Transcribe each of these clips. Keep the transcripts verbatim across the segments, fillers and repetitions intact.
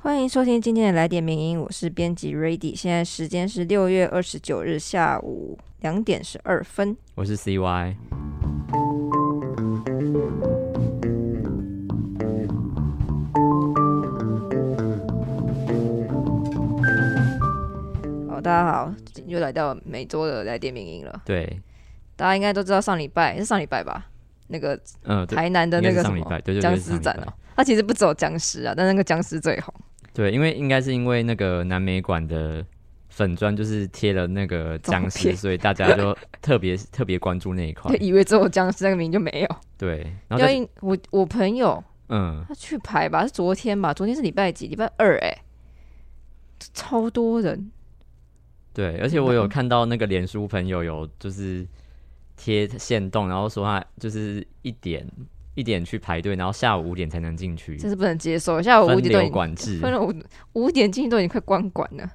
欢迎收听今天的来点名音，我是编辑 Ready， 现在时间是六月二十九日下午两点十二分。我是 C Y。 好，大家好，又来到每周的来点名音了。对，大家应该都知道上礼拜是上礼拜吧，那个台南的那个什么僵尸展啊，他其实不走僵尸啊，但那个僵尸最红。对，因为应该是因为那个南美馆的粉专就是贴了那个僵尸，所以大家就特别特别关注那一块。以为只有僵尸，那个名就没有。对，然后我我朋友，嗯，他去排吧，是昨天吧？昨天是礼拜几？礼拜二哎、欸，超多人。对，而且我有看到那个脸书朋友有就是贴限动，然后说他就是一点一点去排队，然后下午五点才能进去，这是不能接受。下午五点都已经管制，分流五点进去都已经快关馆了。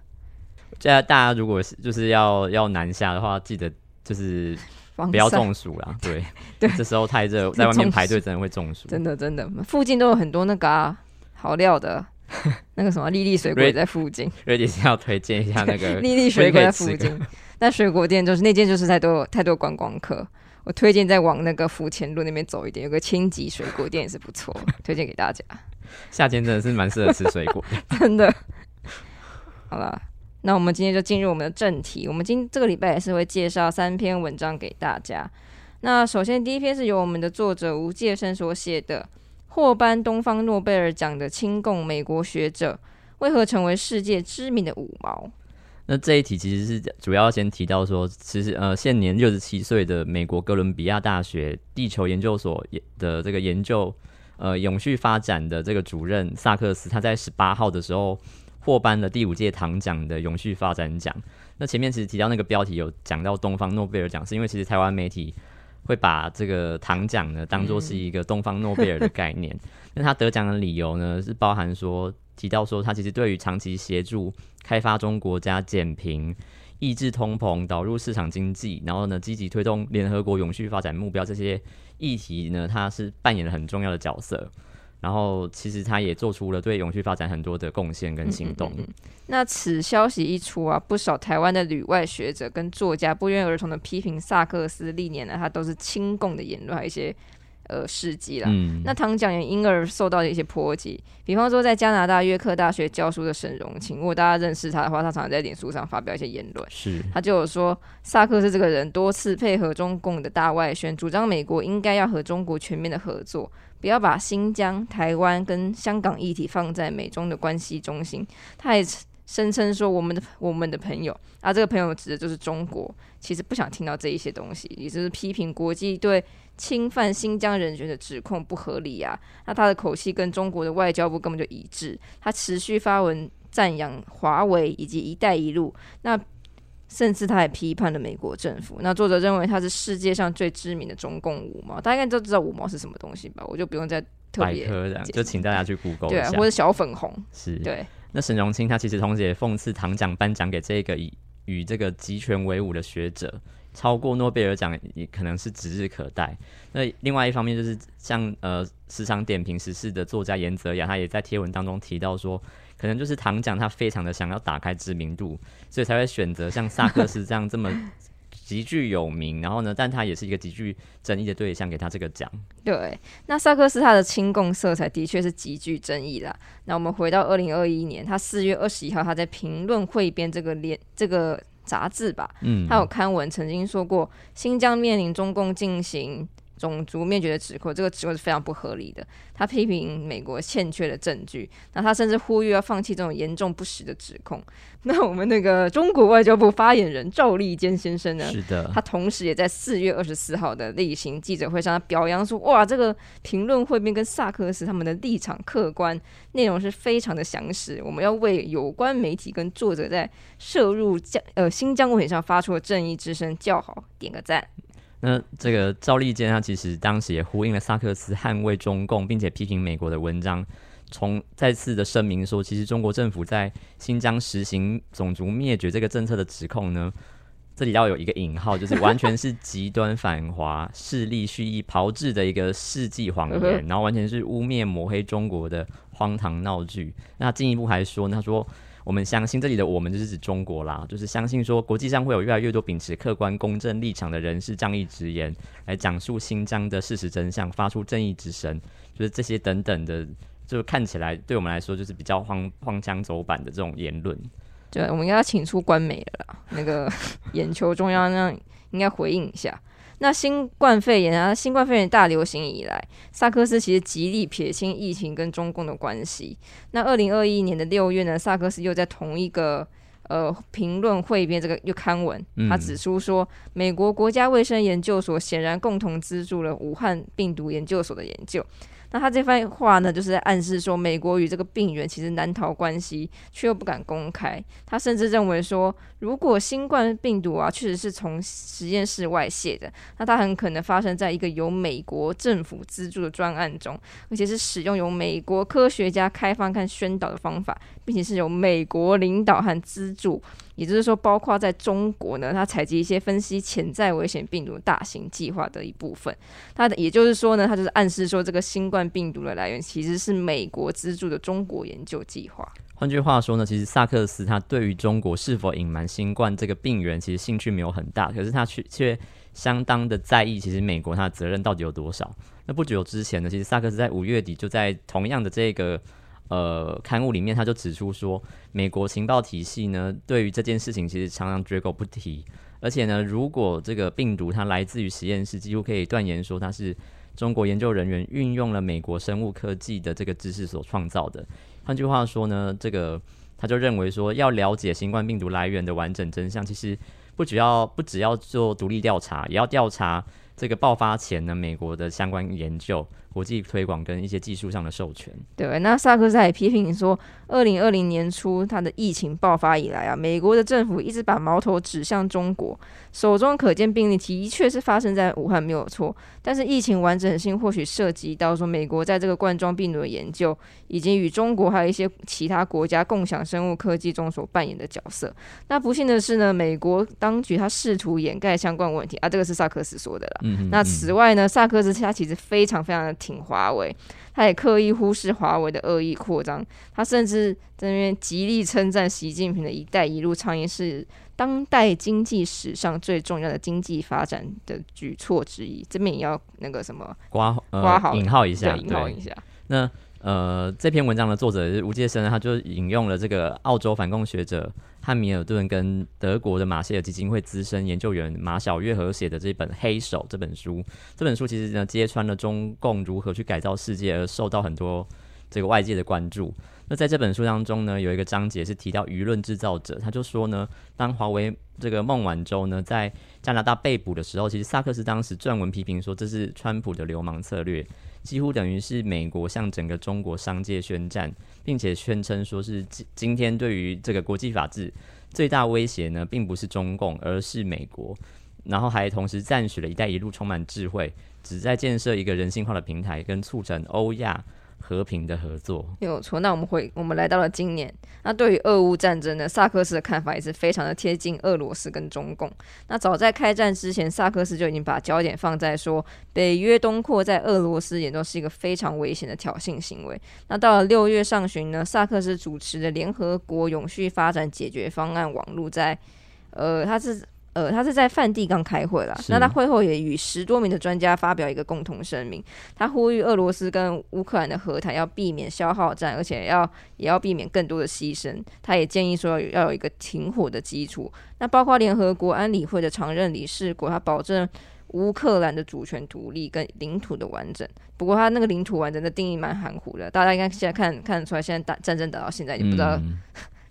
大家如果就是要要南下的话，记得就是不要中暑啦。对，对，这时候太热，在外面排队真的会中暑。真的真的，附近都有很多那个、啊、好料的。那个什么粒粒水果在附近，瑞迪是要推荐一下那个粒粒水果在附近。那水果店就是那间就是太多太多观光客，我推荐再往那个府前路那边走一点，有个清吉水果店也是不错，推荐给大家。夏天真的是蛮适合吃水果的，真的。好了，那我们今天就进入我们的正题。我们今这个礼拜也是会介绍三篇文章给大家。那首先第一篇是由我们的作者吴介生所写的。获颁东方诺贝尔奖的亲共美国学者为何成为世界知名的五毛？那这一题其实是主要先提到说，其实呃，现年六十七岁的美国哥伦比亚大学地球研究所的这个研究呃永续发展的这个主任萨克斯，他在十八号的时候获颁了第五届唐奖的永续发展奖。那前面其实提到那个标题有讲到东方诺贝尔奖，是因为其实台湾媒体会把这个唐奖呢当作是一个东方诺贝尔的概念。那、嗯、他得奖的理由呢是包含说提到说他其实对于长期协助开发中国家减贫、抑制通膨、导入市场经济，然后呢积极推动联合国永续发展目标这些议题呢，他是扮演了很重要的角色。然后其实他也做出了对永续发展很多的贡献跟行动。嗯嗯嗯嗯那此消息一出啊，不少台湾的旅外学者跟作家不约而同的批评萨克斯历年来他都是亲共的言论，还有一些呃事迹啦。嗯、那唐奖也因而受到一些波及，比方说在加拿大约克大学教书的沈荣勤，如果大家认识他的话，他常常在脸书上发表一些言论，是他就有说萨克斯这个人多次配合中共的大外宣，主张美国应该要和中国全面的合作。不要把新疆、台湾跟香港议题放在美中的关系中心。他也声称说我们的我们的朋友啊，这个朋友指的就是中国，其实不想听到这一些东西，也就是批评国际对侵犯新疆人权的指控不合理啊。那他的口气跟中国的外交部根本就一致。他持续发文赞扬华为以及一带一路，那甚至他还批判了美国政府。那作者认为他是世界上最知名的中共五毛，大家应该都知道五毛是什么东西吧？我就不用再特别百科这样，就请大家去 Google 一下，对、啊，或者小粉红是。对，那沈荣清他其实同时也讽刺唐奖颁奖给这个与这个集权为伍的学者，超过诺贝尔奖也可能是指日可待。那另外一方面就是像呃时常点评时事的作家严泽雅，他也在贴文当中提到说，可能就是唐奖他非常的想要打开知名度，所以才会选择像萨克斯这样这么极具有名然后呢但他也是一个极具争议的对象给他这个奖。对，那萨克斯他的亲共色彩的确是极具争议啦。那我们回到二零二一年，他四月二十一号他在评论汇编这个联这个杂志吧，嗯，他有刊文曾经说过新疆面临中共进行种族灭绝的指控，这个指控是非常不合理的。他批评美国欠缺的证据，那他甚至呼吁要放弃这种严重不实的指控。那我们那个中国外交部发言人赵立坚先生呢，是的，他同时也在四月二十四号的例行记者会上，他表扬说哇，这个评论汇编跟萨克斯他们的立场客观，内容是非常的详实，我们要为有关媒体跟作者在涉入、呃、新疆问题上发出的正义之声叫好，点个赞。那这个赵立坚他其实当时也呼应了萨克斯捍卫中共并且批评美国的文章，从再次的声明说，其实中国政府在新疆实行种族灭绝这个政策的指控呢，这里要有一个引号，就是完全是极端反华、势力蓄意炮制的一个世纪谎言，然后完全是污蔑抹黑中国的荒唐闹剧。那进一步还说呢，他说我们相信，这里的我们就是指中国啦，就是相信说国际上会有越来越多秉持客观公正立场的人士仗义直言来讲述新疆的事实真相，发出正义之声，就是这些等等的，就看起来对我们来说就是比较荒荒腔走板的这种言论。对，我们应该要请出官媒了啦，那个眼球中央那应该回应一下。那新冠肺炎啊，新冠肺炎大流行以来，萨科斯其实极力撇清疫情跟中共的关系。那二零二一年的六月呢，萨科斯又在同一个呃评论汇编这个又刊文，他指出说，美国国家卫生研究所显然共同资助了武汉病毒研究所的研究。那他这番话呢，就是在暗示说，美国与这个病源其实难逃关系，却又不敢公开。他甚至认为说，如果新冠病毒啊确实是从实验室外泄的，那它很可能发生在一个由美国政府资助的专案中，而且是使用由美国科学家开发和宣导的方法，并且是由美国领导和资助。也就是说，包括在中国呢，他采集一些分析潜在危险病毒大型计划的一部分。他也就是说呢，他就是暗示说，这个新冠病毒的来源其实是美国资助的中国研究计划。换句话说呢，其实萨克斯他对于中国是否隐瞒新冠这个病源，其实兴趣没有很大，可是他却相当的在意，其实美国他的责任到底有多少。那不久之前呢，其实萨克斯在五月底就在同样的这个。呃，刊物里面他就指出说，美国情报体系呢，对于这件事情其实常常绝口不提，而且呢，如果这个病毒它来自于实验室，几乎可以断言说它是中国研究人员运用了美国生物科技的这个知识所创造的。换句话说呢，这个他就认为说，要了解新冠病毒来源的完整真相，其实不只要不只要做独立调查，也要调查这个爆发前呢，美国的相关研究、国际推广跟一些技术上的授权。对，那萨克斯也批评说，二零二零年初它的疫情爆发以来啊，美国的政府一直把矛头指向中国，手中可见病例的确是发生在武汉没有错，但是疫情完整性或许涉及到说，美国在这个冠状病毒的研究，以及与中国还有一些其他国家共享生物科技中所扮演的角色。那不幸的是呢，美国当局它试图掩盖相关问题啊，这个是萨克斯说的啦。嗯嗯嗯。那此外呢，萨克斯他其实非常非常的挺华为，他也刻意忽视华为的恶意扩张，他甚至在那边极力称赞习近平的一带一路倡议是当代经济史上最重要的经济发展的举措之一，这边也要那个什么刮、呃、刮好引号一下，引号一下。那呃，这篇文章的作者是吴介生，他就引用了这个澳洲反共学者汉密尔顿跟德国的马歇尔基金会资深研究员马晓月合写的这本《黑手》这本书。这本书其实呢，揭穿了中共如何去改造世界，而受到很多这个外界的关注。那在这本书当中呢，有一个章节是提到舆论制造者，他就说呢，当华为这个孟晚舟呢在加拿大被捕的时候，其实萨克斯当时撰文批评说，这是川普的流氓策略。几乎等于是美国向整个中国商界宣战，并且宣称说是今天对于这个国际法治最大威胁呢，并不是中共，而是美国。然后还同时赞许了一带一路充满智慧，旨在建设一个人性化的平台，跟促成欧亚和平的合作。有错。那我们回我们来到了今年，那对于俄乌战争呢，萨克斯的看法也是非常的贴近俄罗斯跟中共。那早在开战之前，萨克斯就已经把焦点放在说，北约东扩在俄罗斯眼中是一个非常危险的挑衅行为。那到了六月上旬呢，萨克斯主持的联合国永续发展解决方案网路在呃，它是呃，他是在梵蒂冈开会啦。那他会后也与十多名的专家发表一个共同声明，他呼吁俄罗斯跟乌克兰的和谈要避免消耗战，而且要也要避免更多的牺牲。他也建议说要有一个停火的基础。那包括联合国安理会的常任理事国，他保证乌克兰的主权独立跟领土的完整，不过他那个领土完整的定义蛮含糊的，大家应该现在 看, 看得出来，现在打战争打到现在已经不知道、嗯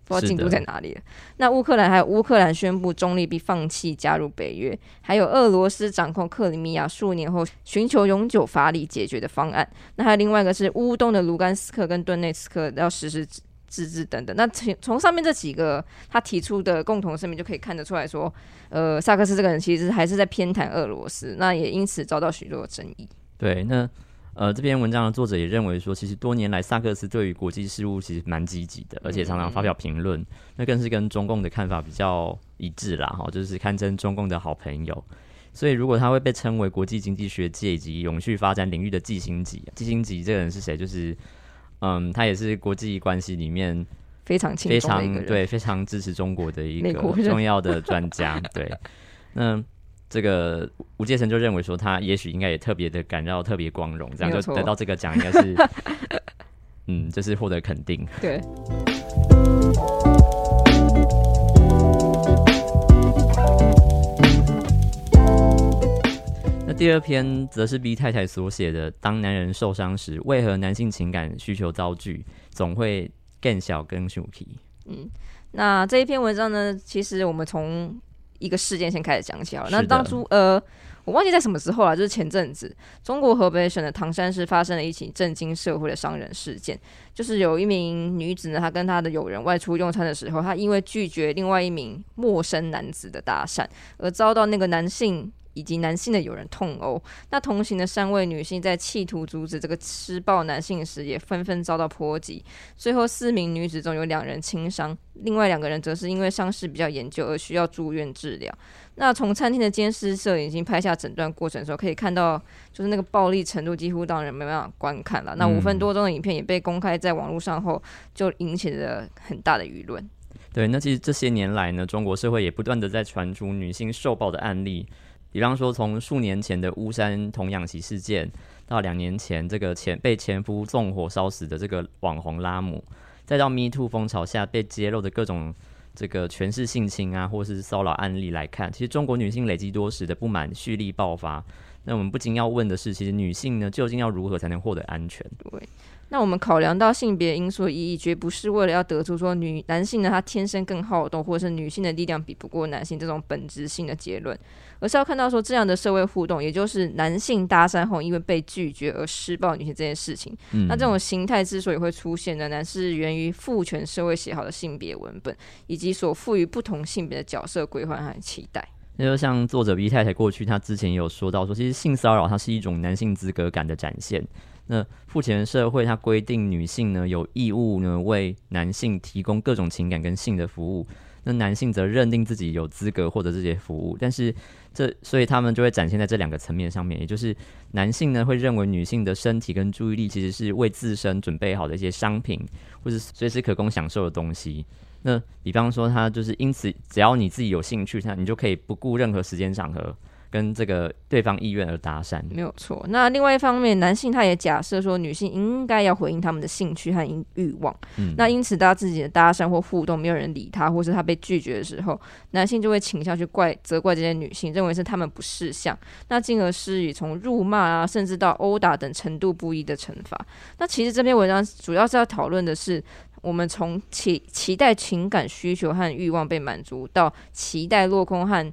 不知道进度在哪里了。那乌克兰还有乌克兰宣布中立并放弃加入北约，还有俄罗斯掌控克里米亚数年后寻求永久法理解决的方案。那还有另外一个是乌东的卢甘斯克跟顿内斯克要实施自治等等。那从上面这几个他提出的共同声明就可以看得出来说，呃，萨克斯这个人其实还是在偏袒俄罗斯，那也因此遭到许多的争议。对，那呃，这篇文章的作者也认为说，其实多年来萨克斯对于国际事务其实蛮积极的，而且常常发表评论，嗯嗯那更是跟中共的看法比较一致啦，哈，就是堪称中共的好朋友。所以如果他会被称为国际经济学界以及永续发展领域的季辛吉，季辛吉这个人是谁？就是嗯，他也是国际关系里面非常非常对非常支持中国的一个重要的专家。对，那。这个吴介诚就认为说，他也许应该也特别的感到特别光荣，这样就得到这个奖，应该是，嗯，就是获得肯定。对。那第二篇则是 B 太太所写的《当男人受伤时，为何男性情感需求遭拒，总会更小更小气》。嗯，那这一篇文章呢，其实我们从一个事件先开始讲起好了。那当初呃，我忘记在什么时候啦，就是前阵子，中国河北省的唐山市发生了一起震惊社会的伤人事件，就是有一名女子呢，她跟她的友人外出用餐的时候，她因为拒绝另外一名陌生男子的搭讪，而遭到那个男性以及男性的友人痛殴。那同行的三位女性在企图阻止这个施暴男性时，也纷纷遭到波及。最后四名女子中有两人轻伤，另外两个人则是因为伤势比较严重而需要住院治疗。那从餐厅的监视摄影已经拍下整段过程的时候，可以看到就是那个暴力程度几乎让人没办法观看了。那五分多钟的影片也被公开在网络上后，就引起了很大的舆论。对，那其实这些年来呢，中国社会也不断的在传出女性受暴的案例。比方说，从数年前的巫山童养媳事件，到两年前这个前被前夫纵火烧死的这个网红拉姆，再到 Me Too 风潮下被揭露的各种这个权势性侵啊，或是骚扰案例来看，其实中国女性累积多时的不满蓄力爆发。那我们不禁要问的是，其实女性呢，究竟要如何才能获得安全？对。那我们考量到性别因素的意义，绝不是为了要得出说女男性呢他天生更好动，或者是女性的力量比不过男性这种本质性的结论，而是要看到说这样的社会互动，也就是男性搭讪后因为被拒绝而施暴女性这件事情。嗯、那这种形态之所以会出现呢，乃是源于父权社会写好的性别文本，以及所赋予不同性别的角色规范和期待。那就像作者 B 太太过去他之前也有说到说，其实性骚扰它是一种男性资格感的展现。那父权社会它规定女性呢有义务呢为男性提供各种情感跟性的服务，那男性则认定自己有资格获得这些服务，但是这所以他们就会展现在这两个层面上面，也就是男性呢会认为女性的身体跟注意力其实是为自身准备好的一些商品，或是随时可供享受的东西。那比方说他就是因此只要你自己有兴趣，你就可以不顾任何时间场合跟这个对方意愿而搭讪，没有错。那另外一方面，男性他也假设说女性应该要回应他们的兴趣和欲望，嗯、那因此他自己的搭讪或互动没有人理他，或是他被拒绝的时候，男性就会倾向去怪责怪这些女性，认为是他们不识相，那进而施予从辱骂啊，甚至到殴打等程度不一的惩罚。那其实这篇文章主要是要讨论的是，我们从 期, 期待情感需求和欲望被满足，到期待落空和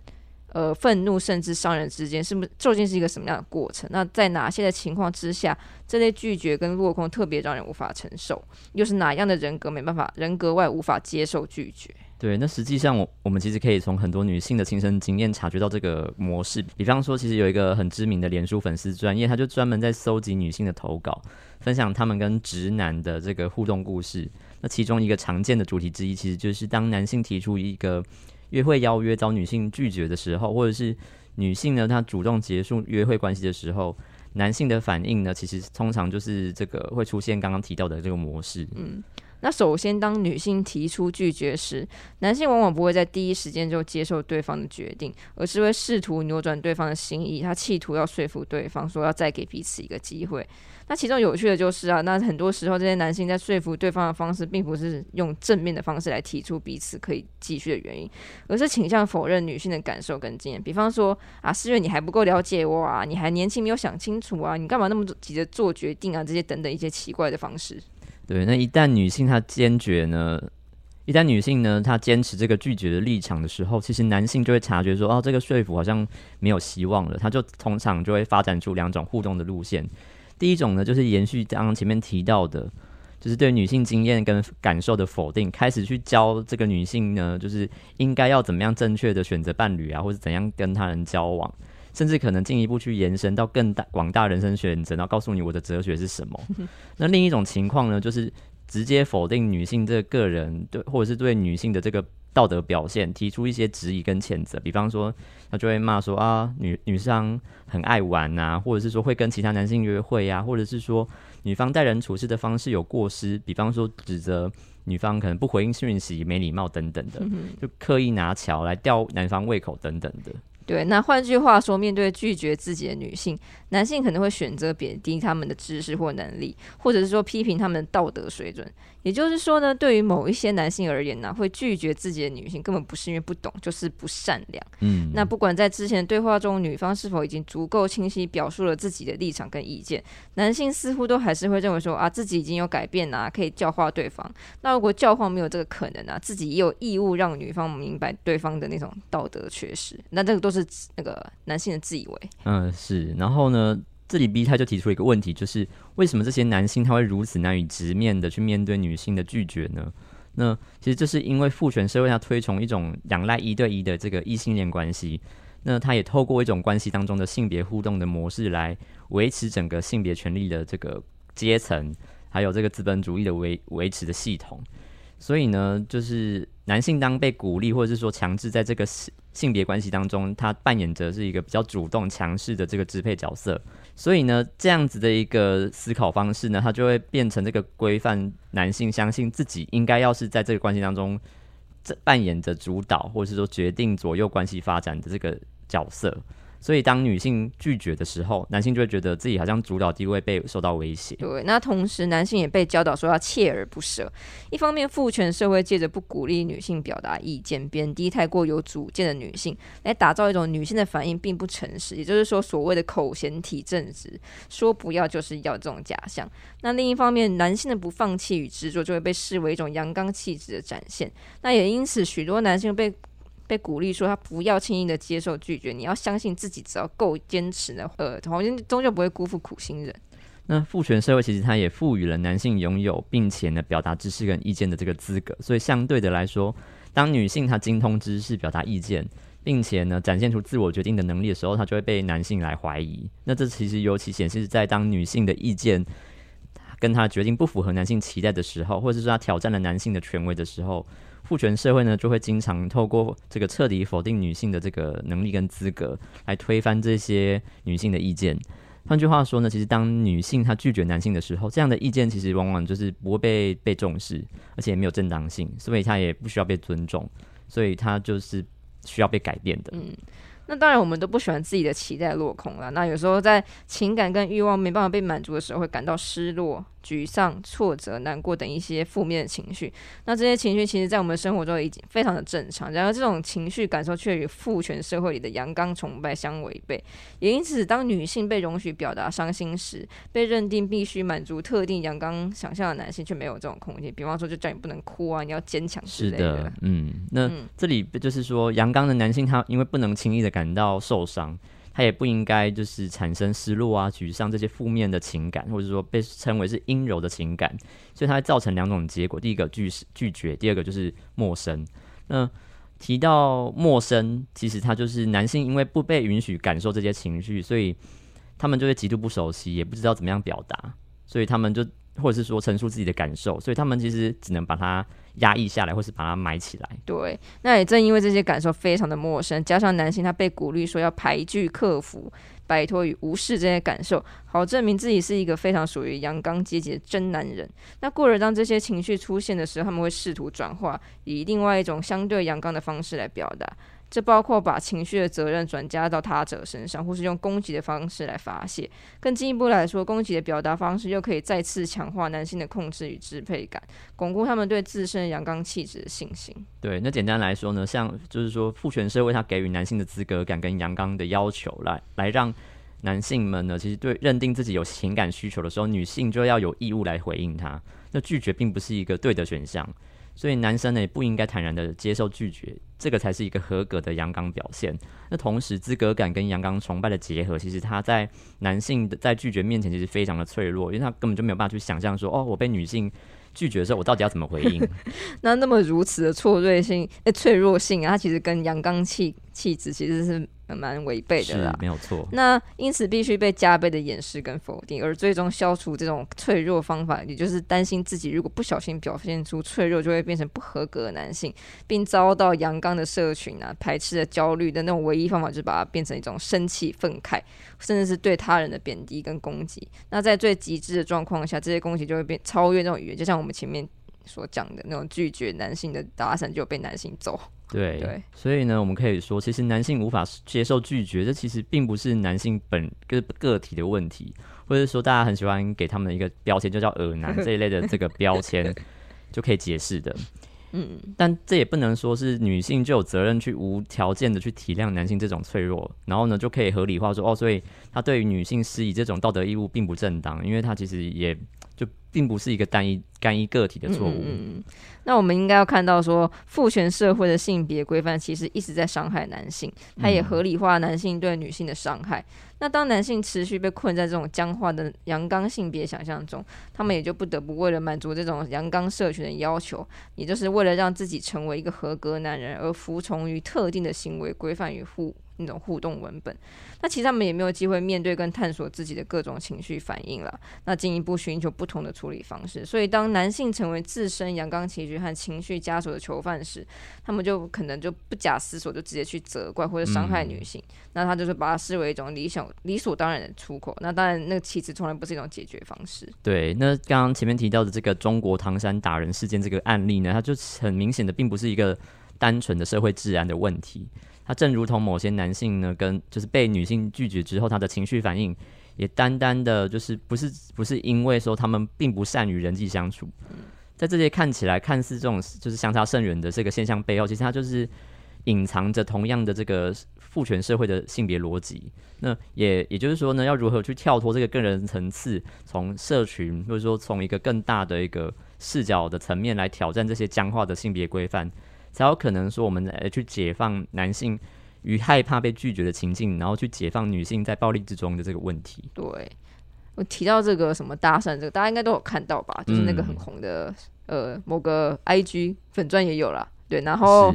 呃，愤怒甚至伤人之间，是不是究竟是一个什么样的过程？那在哪些的情况之下，这类拒绝跟落空特别让人无法承受？又是哪样的人格没办法，人格外无法接受拒绝？对，那实际上我我们其实可以从很多女性的亲身经验察觉到这个模式。比方说，其实有一个很知名的脸书粉丝专页，他就专门在搜集女性的投稿，分享他们跟直男的这个互动故事。那其中一个常见的主题之一，其实就是当男性提出一个约会邀约遭女性拒绝的时候，或者是女性呢她主动结束约会关系的时候，男性的反应呢其实通常就是这个会出现刚刚提到的这个模式。嗯，那首先当女性提出拒绝时，男性往往不会在第一时间就接受对方的决定，而是会试图扭转对方的心意，他企图要说服对方说要再给彼此一个机会。那其中有趣的就是啊，那很多时候这些男性在说服对方的方式，并不是用正面的方式来提出彼此可以继续的原因，而是倾向否认女性的感受跟经验。比方说啊，是因为你还不够了解我啊，你还年轻没有想清楚啊，你干嘛那么急着做决定啊，这些等等一些奇怪的方式。对，那一旦女性她坚决呢，一旦女性呢她坚持这个拒绝的立场的时候，其实男性就会察觉说，哦，这个说服好像没有希望了，他就通常就会发展出两种互动的路线。第一种呢，就是延续刚刚前面提到的，就是对女性经验跟感受的否定，开始去教这个女性呢，就是应该要怎么样正确的选择伴侣啊，或者怎样跟他人交往。甚至可能进一步去延伸到更大广大人生选择，然后告诉你我的哲学是什么。那另一种情况呢，就是直接否定女性这个个人，对，或者是对女性的这个道德表现提出一些质疑跟谴责，比方说他就会骂说啊，女女生很爱玩啊，或者是说会跟其他男性约会啊，或者是说女方待人处事的方式有过失，比方说指责女方可能不回应讯息、没礼貌等等的，就刻意拿桥来吊男方胃口等等的。对，那换句话说，面对拒绝自己的女性，男性可能会选择贬低他们的知识或能力，或者是说批评他们的道德水准。也就是说呢，对于某一些男性而言呢、啊，会拒绝自己的女性，根本不是因为不懂，就是不善良。嗯，那不管在之前的对话中，女方是否已经足够清晰表述了自己的立场跟意见，男性似乎都还是会认为说啊，自己已经有改变啦、啊，可以教化对方。那如果教化没有这个可能啊，自己也有义务让女方明白对方的那种道德缺失。那这个都是。是那个男性的自以为，嗯，是。然后呢，这里 B 他就提出一个问题，就是为什么这些男性他会如此难以直面的去面对女性的拒绝呢？那其实这是因为父权社会它推崇一种仰赖一对一的这个异性恋关系，那他也透过一种关系当中的性别互动的模式来维持整个性别权利的这个阶层，还有这个资本主义的 维, 维持的系统。所以呢，就是男性当被鼓励或者是说强制在这个性别关系当中，他扮演着是一个比较主动强势的这个支配角色。所以呢，这样子的一个思考方式呢，他就会变成这个规范男性相信自己应该要是在这个关系当中扮演着主导或者是说决定左右关系发展的这个角色。所以当女性拒绝的时候，男性就会觉得自己好像主导地位被受到威胁。对，那同时男性也被教导说要锲而不舍。一方面，父权社会借着不鼓励女性表达意见，贬低太过有主见的女性，来打造一种女性的反应并不诚实，也就是说所谓的口嫌体正直，说不要就是要这种假象。那另一方面，男性的不放弃与执着就会被视为一种阳刚气质的展现。那也因此，许多男性被被鼓励说他不要轻易的接受拒绝，你要相信自己，只要够坚持的，呃，终究不会辜负苦心人。那父权社会其实它也赋予了男性拥有并且呢表达知识跟意见的这个资格，所以相对的来说，当女性她精通知识、表达意见，并且呢展现出自我决定的能力的时候，她就会被男性来怀疑。那这其实尤其显示在当女性的意见跟她决定不符合男性期待的时候，或者是说她挑战了男性的权威的时候。父权社会呢，就会经常透过这个彻底否定女性的这个能力跟资格，来推翻这些女性的意见。换句话说呢，其实当女性她拒绝男性的时候，这样的意见其实往往就是不会被被重视，而且也没有正当性，所以她也不需要被尊重，所以她就是需要被改变的。嗯，那当然我们都不喜欢自己的期待落空了。那有时候在情感跟欲望没办法被满足的时候，会感到失落、沮丧、挫折、难过等一些负面的情绪。那这些情绪其实在我们生活中已经非常的正常，然而这种情绪感受却与父权社会里的阳刚崇拜相违背。也因此，当女性被容许表达伤心时，被认定必须满足特定阳刚想象的男性却没有这种空间。比方说，就叫你不能哭啊，你要坚强之类的。是的，嗯，那这里就是说，阳刚的男性他因为不能轻易的感到受伤，他也不应该就是产生失落啊、沮丧这些负面的情感，或者说被称为是阴柔的情感，所以它会造成两种结果：第一个 拒, 拒绝，第二个就是陌生。那提到陌生，其实它就是男性因为不被允许感受这些情绪，所以他们就会极度不熟悉，也不知道怎么样表达，所以他们就或者是说陈述自己的感受，所以他们其实只能把它压抑下来，或是把它埋起来。对，那也正因为这些感受非常的陌生，加上男性他被鼓励说要排拒、克服、摆脱与无视这些感受，好证明自己是一个非常属于阳刚阶级的真男人。那过了当这些情绪出现的时候，他们会试图转化，以另外一种相对阳刚的方式来表达。这包括把情绪的责任转嫁到他者身上，或是用攻击的方式来发泄。更进一步来说，攻击的表达方式又可以再次强化男性的控制与支配感，巩固他们对自身阳刚气质的信心。对，那简单来说呢，像就是说父权社会它给予男性的资格感跟阳刚的要求来，来让男性们呢，其实对认定自己有情感需求的时候，女性就要有义务来回应他。那拒绝并不是一个对的选项。所以男生呢也不应该坦然的接受拒绝，这个才是一个合格的阳刚表现。那同时，资格感跟阳刚崇拜的结合，其实他在男性的在拒绝面前其实非常的脆弱，因为他根本就没有办法去想象说，哦，我被女性拒绝的时候，我到底要怎么回应？那那么如此的挫锐性、欸、脆弱性啊，它其实跟阳刚气气质其实是蛮违背的啦，是没有错。那因此必须被加倍的掩饰跟否定，而最终消除这种脆弱方法，也就是担心自己如果不小心表现出脆弱，就会变成不合格的男性，并遭到阳刚的社群啊排斥的焦虑的那种唯一方法，就是把它变成一种生气、愤慨，甚至是对他人的贬低跟攻击。那在最极致的状况下，这些攻击就会变超越那种语言，就像我们前面所讲的那种拒绝男性的打伞就被男性揍。对， 对，所以呢，我们可以说，其实男性无法接受拒绝，这其实并不是男性本个个体的问题，或者说大家很喜欢给他们一个标签，就叫恶男这一类的这个标签就可以解释的。嗯，但这也不能说是女性就有责任去无条件的去体谅男性这种脆弱，然后呢就可以合理化说哦，所以他对于女性施以这种道德义务并不正当，因为他其实也就并不是一个单一单一个体的错误。嗯，那我们应该要看到说，父权社会的性别规范其实一直在伤害男性，它也合理化男性对女性的伤害。嗯，那当男性持续被困在这种僵化的阳刚性别想象中，他们也就不得不为了满足这种阳刚社群的要求，也就是为了让自己成为一个合格男人而服从于特定的行为规范与互那种互动文本。那其实他们也没有机会面对跟探索自己的各种情绪反应啦，那进一步寻求不同的处理方式。所以当男性成为自身阳刚情绪和情绪枷锁的囚犯时，他们就可能就不假思索就直接去责怪或者伤害女性。嗯，那他就是把它视为一种理想理所当然的出口，那当然那个其实从来不是一种解决方式。对，那刚刚前面提到的这个中国唐山打人事件这个案例呢，它就很明显的并不是一个单纯的社会治安的问题，他正如同某些男性呢，跟就是被女性拒绝之后，他的情绪反应也单单的，就是不是不是因为说他们并不善于人际相处。在这些看起来看似这种就是相差甚远的这个现象背后，其实它就是隐藏着同样的这个父权社会的性别逻辑。那也也就是说呢，要如何去跳脱这个个人层次，从社群或者说从一个更大的一个视角的层面来挑战这些僵化的性别规范，才有可能说我们来去解放男性与害怕被拒绝的情境，然后去解放女性在暴力之中的这个问题。对，我提到这个什么搭讪这个，大家应该都有看到吧？就是那个很红的，嗯，呃某个 I G 粉专也有啦。对，然后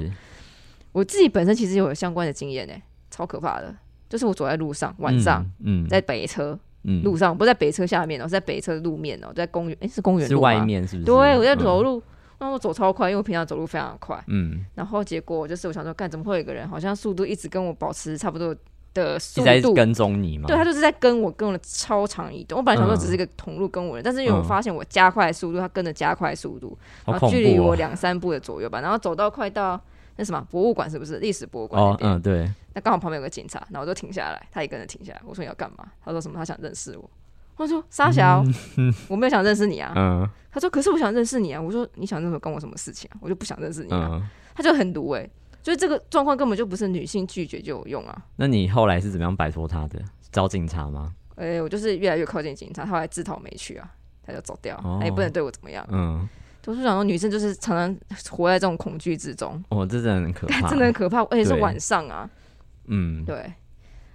我自己本身其实有相关的经验诶，欸，超可怕的。就是我走在路上，晚上，嗯嗯，在北车。嗯，路上不是在北车下面哦，喔，是在北车路面哦，喔，在公园，哎，欸，是公园路吗？是外面是不是？对，我在走路。嗯，那我走超快，因为我平常走路非常快，嗯，然后结果就是我想说，干怎么会有一个人好像速度一直跟我保持差不多的速度，一直在跟踪你吗？对，他就是在跟我跟我的超长移动。我本来想说只是一个同路跟我人，嗯，但是因为我发现我加快速度，他跟着加快速度，嗯，然后距离我两三步的左右吧，哦，然后走到快到那什么博物馆是不是历史博物馆那边，哦？嗯，对。那刚好旁边有个警察，然后我就停下来，他也跟着停下来。我说你要干嘛？他说什么？他想认识我。我说沙小，嗯，我没有想认识你啊。嗯，他说可是我想认识你啊。我说你想认识我跟我什么事情啊？我就不想认识你啊。嗯，他就很毒哎，欸，所以这个状况根本就不是女性拒绝就有用啊。那你后来是怎么样摆脱他的？找警察吗？哎，欸，我就是越来越靠近警察，他后来自讨没趣啊，他就走掉，哦，他也不能对我怎么样。嗯，我就想说女生就是常常活在这种恐惧之中。哦，这真的很可怕，真的很可怕，而且是晚上啊。嗯，对。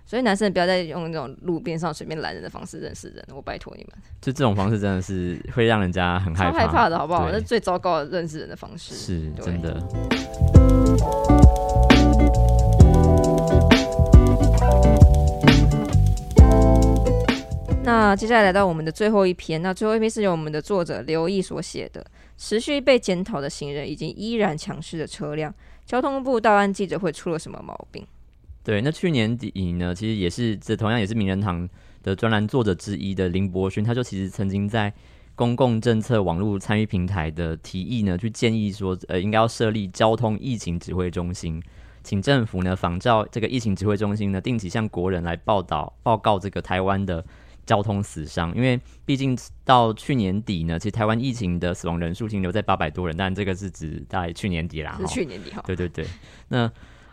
所以男生不要再用那种路边上随便拦人的方式认识人，我拜托你们。就这种方式真的是会让人家很害怕，超害怕的好不好？那是最糟糕的认识人的方式，是真的。那接下来来到我们的最后一篇，那最后一篇是由我们的作者刘毅所写的《持续被检讨的行人以及依然强势的车辆：交通部到案记者会出了什么毛病》。对，那去年底呢，其实也是这同样也是名人堂的专栏作者之一的林柏勋，他就其实曾经在公共政策网络参与平台的提议呢，去建议说，呃，应该要设立交通疫情指挥中心，请政府呢仿照这个疫情指挥中心呢，定期向国人来报道报告这个台湾的交通死伤，因为毕竟到去年底呢，其实台湾疫情的死亡人数停留在八百多人，但这个是指在去年底啦，是去年底哈，对对对，那。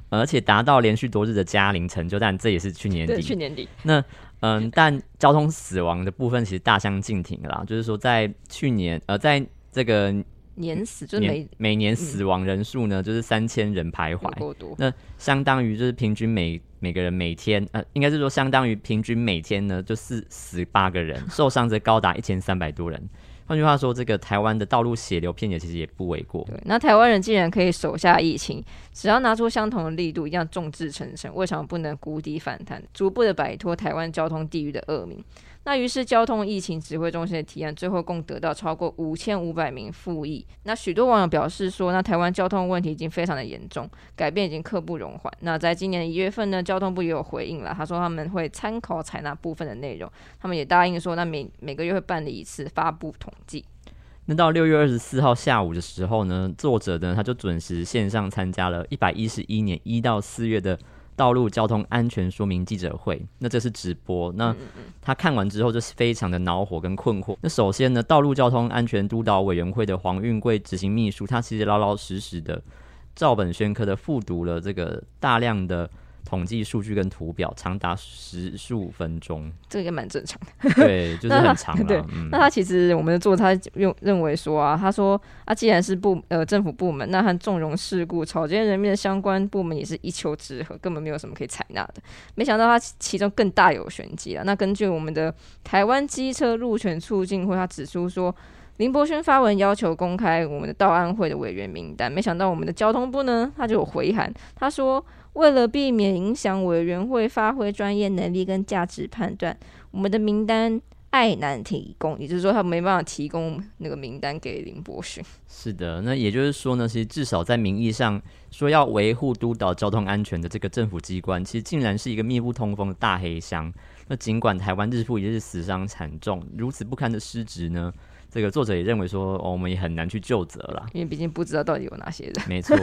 而且达到连续多日的加零成就，但这也是去年底。对，去年底。那嗯，但交通死亡的部分其实大相径庭啦，就是说在去年呃，在这个年死就是 每, 每年死亡人数呢，嗯，就是三千人徘徊，不够多。那相当于就是平均每每个人每天呃，应该是说相当于平均每天呢，就是死八个人，受伤则高达一千三百多人。换句话说，这个台湾的道路血流遍野其实也不为过。对，那台湾人既然可以手下疫情，只要拿出相同的力度，一样众志成城，为什么不能谷底反弹，逐步的摆脱台湾交通地狱的恶名？那于是交通疫情指挥中心的提案最后共得到超过五千五百名复议。那许多网友表示说，那台湾交通问题已经非常的严重，改变已经刻不容缓。那在今年一月份呢，交通部也有回应了，他说他们会参考采纳部分的内容，他们也答应说，那 每, 每个月会办理一次发布统计。那到六月二十四号下午的时候呢，作者呢他就准时线上参加了一百一十一年一到四月的道路交通安全说明记者会，那这是直播。那他看完之后就是非常的恼火跟困惑。那首先呢，道路交通安全督导委员会的黄运贵执行秘书，他其实老老实实的照本宣科的复读了这个大量的统计数据跟图表，长达十数分钟，这个也蛮正常的。对，就是很长啦。对、嗯，那他其实我们的作者他用认为说啊，他说啊，既然是部呃政府部门，那和纵容事故、草菅人命的相关部门也是一丘之貉，根本没有什么可以采纳的。没想到他其中更大有玄机啊。那根据我们的台湾机车路权促进会，他指出说，林柏轩发文要求公开我们的道安会的委员名单，没想到我们的交通部呢，他就有回函，他说，为了避免影响委员会发挥专业能力跟价值判断，我们的名单爱难提供，也就是说他没办法提供那个名单给林柏勋。是的，那也就是说呢，其实至少在名义上说要维护督导交通安全的这个政府机关，其实竟然是一个密不通风的大黑箱。那尽管台湾日复一日死伤惨重，如此不堪的失职呢，这个作者也认为说、哦、我们也很难去究责啦，因为毕竟不知道到底有哪些人。没错。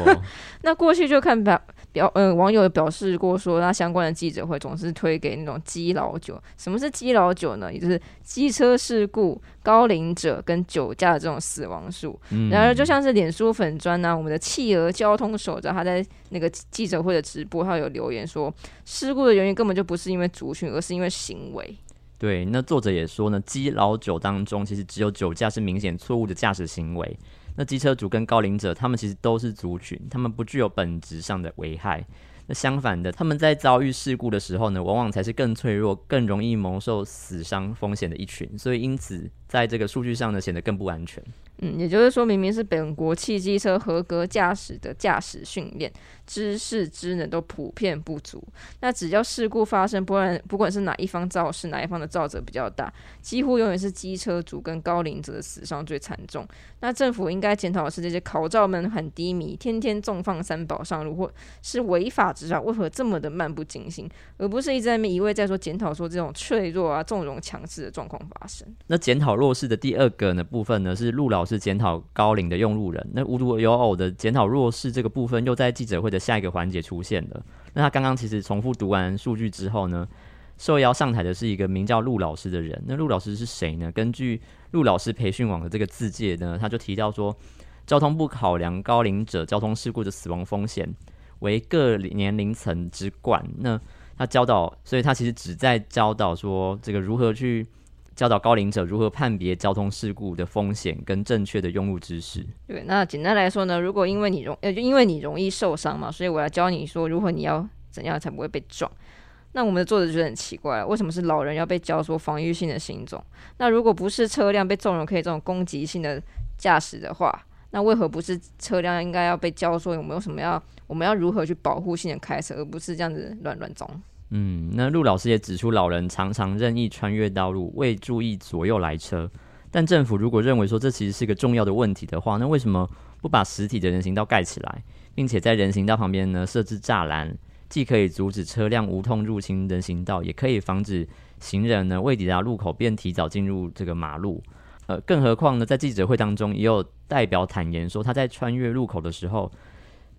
那过去就看表表、呃、网友表示过说，那相关的记者会总是推给那种基老酒。什么是基老酒呢？也就是机车事故、高龄者跟酒驾的这种死亡数、嗯、然而就像是脸书粉专啊，我们的企鹅交通守则，他在那个记者会的直播，他有留言说，事故的原因根本就不是因为族群，而是因为行为。对，那作者也说呢，基老酒当中其实只有酒驾是明显错误的驾驶行为。那机车族跟高龄者他们其实都是族群，他们不具有本质上的危害。那相反的，他们在遭遇事故的时候呢，往往才是更脆弱、更容易蒙受死伤风险的一群，所以因此在这个数据上呢显得更不安全。嗯，也就是说，明明是本国汽机车合格驾驶的驾驶训练、知识、知能都普遍不足。那只要事故发生，不然不管是哪一方肇事，哪一方的肇责比较大，几乎永远是机车族跟高龄者的死伤最惨重。那政府应该检讨的是，这些考照们很低迷，天天纵放三宝上路，或是违法执照，为何这么的漫不经心，而不是一直在那边一味在说检讨说这种脆弱啊、纵容强势的状况发生。那检讨弱势的第二个呢部分呢，是路老是检讨高龄的用路人。那无独有偶的检讨弱势这个部分又在记者会的下一个环节出现了。那他刚刚其实重复读完数据之后呢，受邀上台的是一个名叫陆老师的人。那陆老师是谁呢？根据陆老师培训网的这个自介呢，他就提到说，交通部考量高龄者交通事故的死亡风险为各年龄层之冠，那他教导，所以他其实只在教导说这个如何去教导高龄者如何判别交通事故的风险跟正确的用路知识。对，那简单来说呢，如果因为你容、呃、因为你容易受伤嘛，所以我要教你说如何你要怎样才不会被撞。那我们的作者觉得很奇怪，为什么是老人要被教说防御性的行动？那如果不是车辆被纵容可以这种攻击性的驾驶的话，那为何不是车辆应该要被教说有没有什么要我们要如何去保护性的开车，而不是这样子乱乱撞？嗯，那陆老师也指出，老人常常任意穿越道路，未注意左右来车。但政府如果认为说这其实是个重要的问题的话，那为什么不把实体的人行道盖起来，并且在人行道旁边呢设置栅栏，既可以阻止车辆无痛入侵人行道，也可以防止行人呢未抵达路口便提早进入这个马路。呃，更何况呢，在记者会当中也有代表坦言说，他在穿越路口的时候，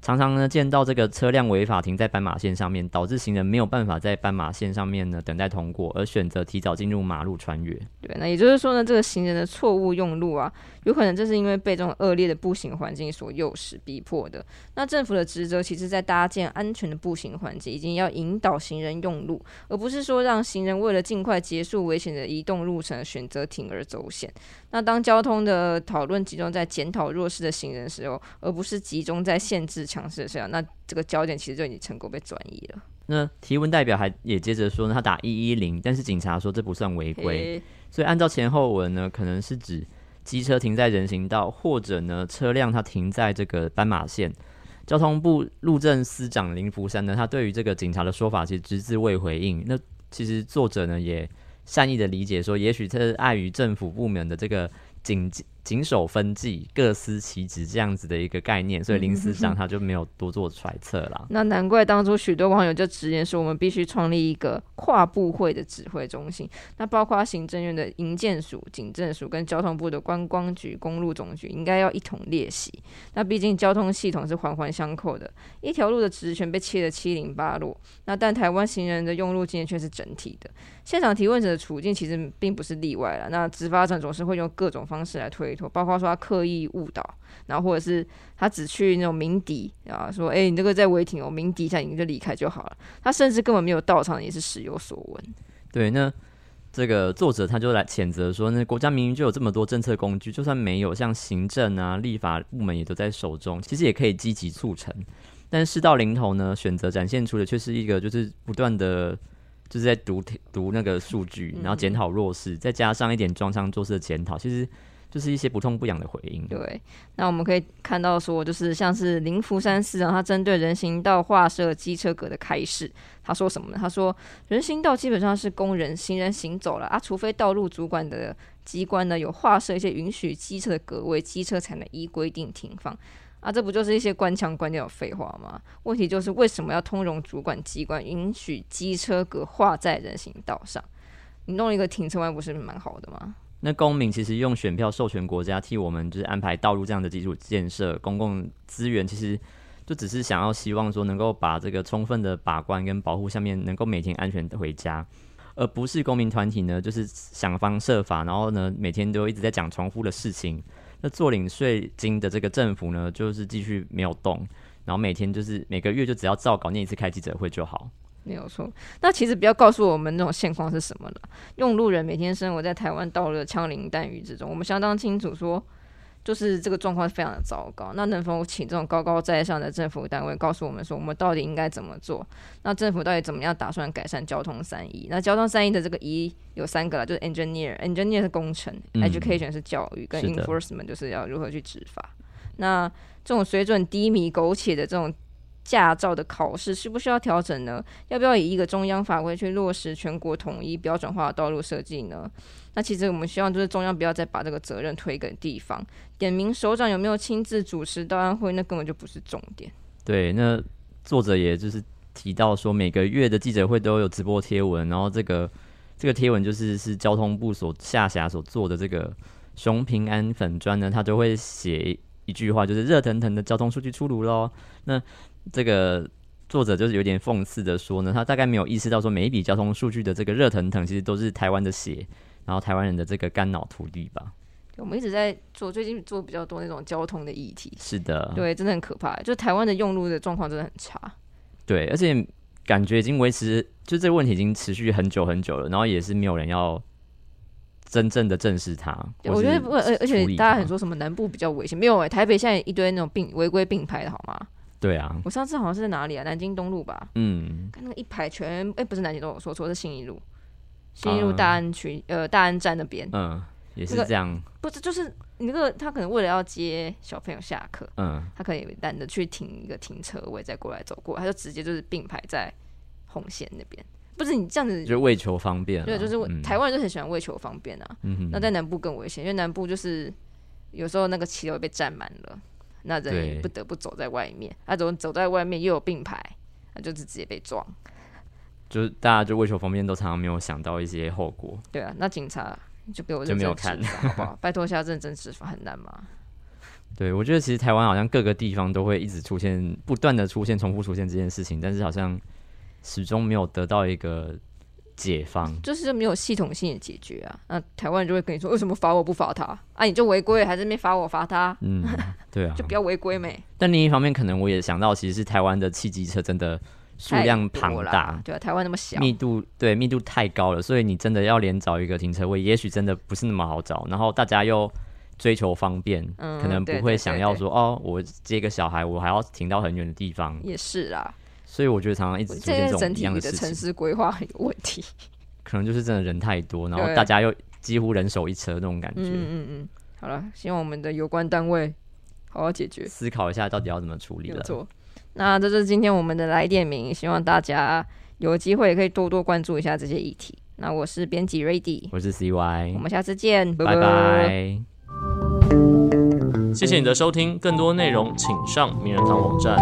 常常呢见到这个车辆违法停在斑马线上面，导致行人没有办法在斑马线上面呢等待通过，而选择提早进入马路穿越。对，那也就是说呢，这个行人的错误用路啊，有可能这是因为被这种恶劣的步行环境所诱使逼迫的。那政府的职责其实在搭建安全的步行环境，已经要引导行人用路，而不是说让行人为了尽快结束危险的移动路程选择铤而走险。那当交通的讨论集中在检讨弱势的行人的时候，而不是集中在限制强势的时候，那这个焦点其实就已经成功被转移了。那提问代表还也接着说呢，他打一一零，但是警察说这不算违规，所以按照前后文呢，可能是指机车停在人行道，或者呢车辆它停在这个斑马线。交通部路政司长林福山呢，他对于这个警察的说法其实只字未回应。那其实作者呢也善意的理解说，也许这是碍于政府部门的这个警警守分际、各司其职这样子的一个概念，所以林司长他就没有多做揣测啦。那难怪当初许多网友就直言说，我们必须创立一个跨部会的指挥中心，那包括行政院的营建署、警政署跟交通部的观光局、公路总局，应该要一同列席。那毕竟交通系统是环环相扣的，一条路的职权被切得七零八落，那但台湾行人的用路经验却是整体的。现场提问者的处境其实并不是例外啦，那执法者总是会用各种方式来推脱，包括说他刻意误导，然后或者是他只去那种鸣笛啊，说哎、欸、你这个在违停，我鸣笛一下你就离开就好了，他甚至根本没有到场也是时有所闻。对，那这个作者他就来谴责说，那国家明明就有这么多政策工具，就算没有，像行政啊立法部门也都在手中，其实也可以积极促成，但事到临头呢，选择展现出的却是一个就是不断的就是在 读, 读那个数据，然后检讨弱势、嗯、再加上一点装腔作势的检讨，其实就是一些不痛不痒的回应。对，那我们可以看到说，就是像是林福山司长他针对人行道划设机车格的开示，他说什么呢？他说人行道基本上是供人行人行走了啊，除非道路主管的机关呢有划设一些允许机车的格位，机车才能依规定停放啊，这不就是一些官腔官调的废话吗？问题就是为什么要通融主管机关允许机车格划在人行道上？你弄一个停车位不是蛮好的吗？那公民其实用选票授权国家替我们就是安排道路这样的基础建设、公共资源，其实就只是想要希望说能够把这个充分的把关跟保护下面能够每天安全回家，而不是公民团体呢就是想方设法，然后呢每天都一直在讲重复的事情。那做领税金的这个政府呢，就是继续没有动，然后每天就是每个月就只要照稿念一次开记者会就好。没有错。那其实不要告诉我们那种现况是什么了。用路人每天生活在台湾道路的枪林弹雨之中，我们相当清楚说，就是这个状况非常的糟糕。那能否请这种高高在上的政府单位告诉我们说，我们到底应该怎么做？那政府到底怎么样打算改善交通三E？那交通三E的这个E有三个啦，就是 engineer，engineer engineer 是工程、嗯、education 是教育，跟 enforcement 就是要如何去执法。那这种水准低迷、苟且的这种驾照的考试需不需要调整呢？要不要以一个中央法规去落实全国统一标准化的道路设计呢？那其实我们希望就是中央不要再把这个责任推给地方，点名首长有没有亲自主持道安会那根本就不是重点。对，那作者也就是提到说，每个月的记者会都有直播贴文，然后这个这个贴文就是是交通部所下辖所做的这个熊平安粉专呢，他就会写一句话，就是热腾腾的交通数据出炉咯。那这个作者就是有点讽刺的说呢，他大概没有意识到说，每一笔交通数据的这个热腾腾其实都是台湾的血，然后台湾人的这个肝脑涂地吧。我们一直在做，最近做比较多那种交通的议题。是的，对，真的很可怕，就台湾的用路的状况真的很差。对，而且感觉已经维持，就这个问题已经持续很久很久了，然后也是没有人要真正的正视它。我觉得，而且大家很说什么南部比较危险，没有、欸、台北现在一堆那种并违规并排的好吗？对啊，我上次好像是在哪里啊？南京东路吧。嗯，看那个一排全，哎、欸，不是南京东路，我说错，是信义路，信义路大安区、嗯，呃，大安站那边。嗯，也是这样。那個、不是，就是那个他可能为了要接小朋友下课，嗯，他可以懒得去停一个停车位再过来走过，他就直接就是并排在红线那边。不是你这样子，就为求方便、啊。对，就是、嗯、台湾人就很喜欢为求方便啊。嗯、那在南部更危险，因为南部就是有时候那个骑楼被占满了。那人也不得不走在外面，他、啊、走走在外面又有并排，那、啊、就是直接被撞。就是大家就为求方便，都常常没有想到一些后果。对啊，那警察就给我认真执法好不好？拜托一下，认真执法很难吗？对，我觉得其实台湾好像各个地方都会一直出现，不断的出现、重复出现这件事情，但是好像始终没有得到一个解放，就是没有系统性的解决啊。那台湾人就会跟你说，为什么罚我不罚他啊？你就违规还是没罚我罚他？嗯，对啊，就不要违规没。但另一方面，可能我也想到，其实是台湾的汽机车真的数量庞大，对啊，台湾那么小，密度对密度太高了，所以你真的要连找一个停车位，也许真的不是那么好找。然后大家又追求方便，嗯、可能不会想要说對對對對哦，我接个小孩，我还要停到很远的地方，也是啦。所以我觉得常常一直出现这种一样的事情，这个整体的城市规划有问题，可能就是真的人太多，然后大家又几乎人手一车那种感觉。嗯嗯嗯。好了，希望我们的有关单位好好解决，思考一下到底要怎么处理了。没错，那这就是今天我们的来电名，希望大家有机会也可以多多关注一下这些议题。那我是编辑 Ready， 我是 C Y， 我们下次见，拜拜。谢谢你的收听，更多内容请上名人堂网站。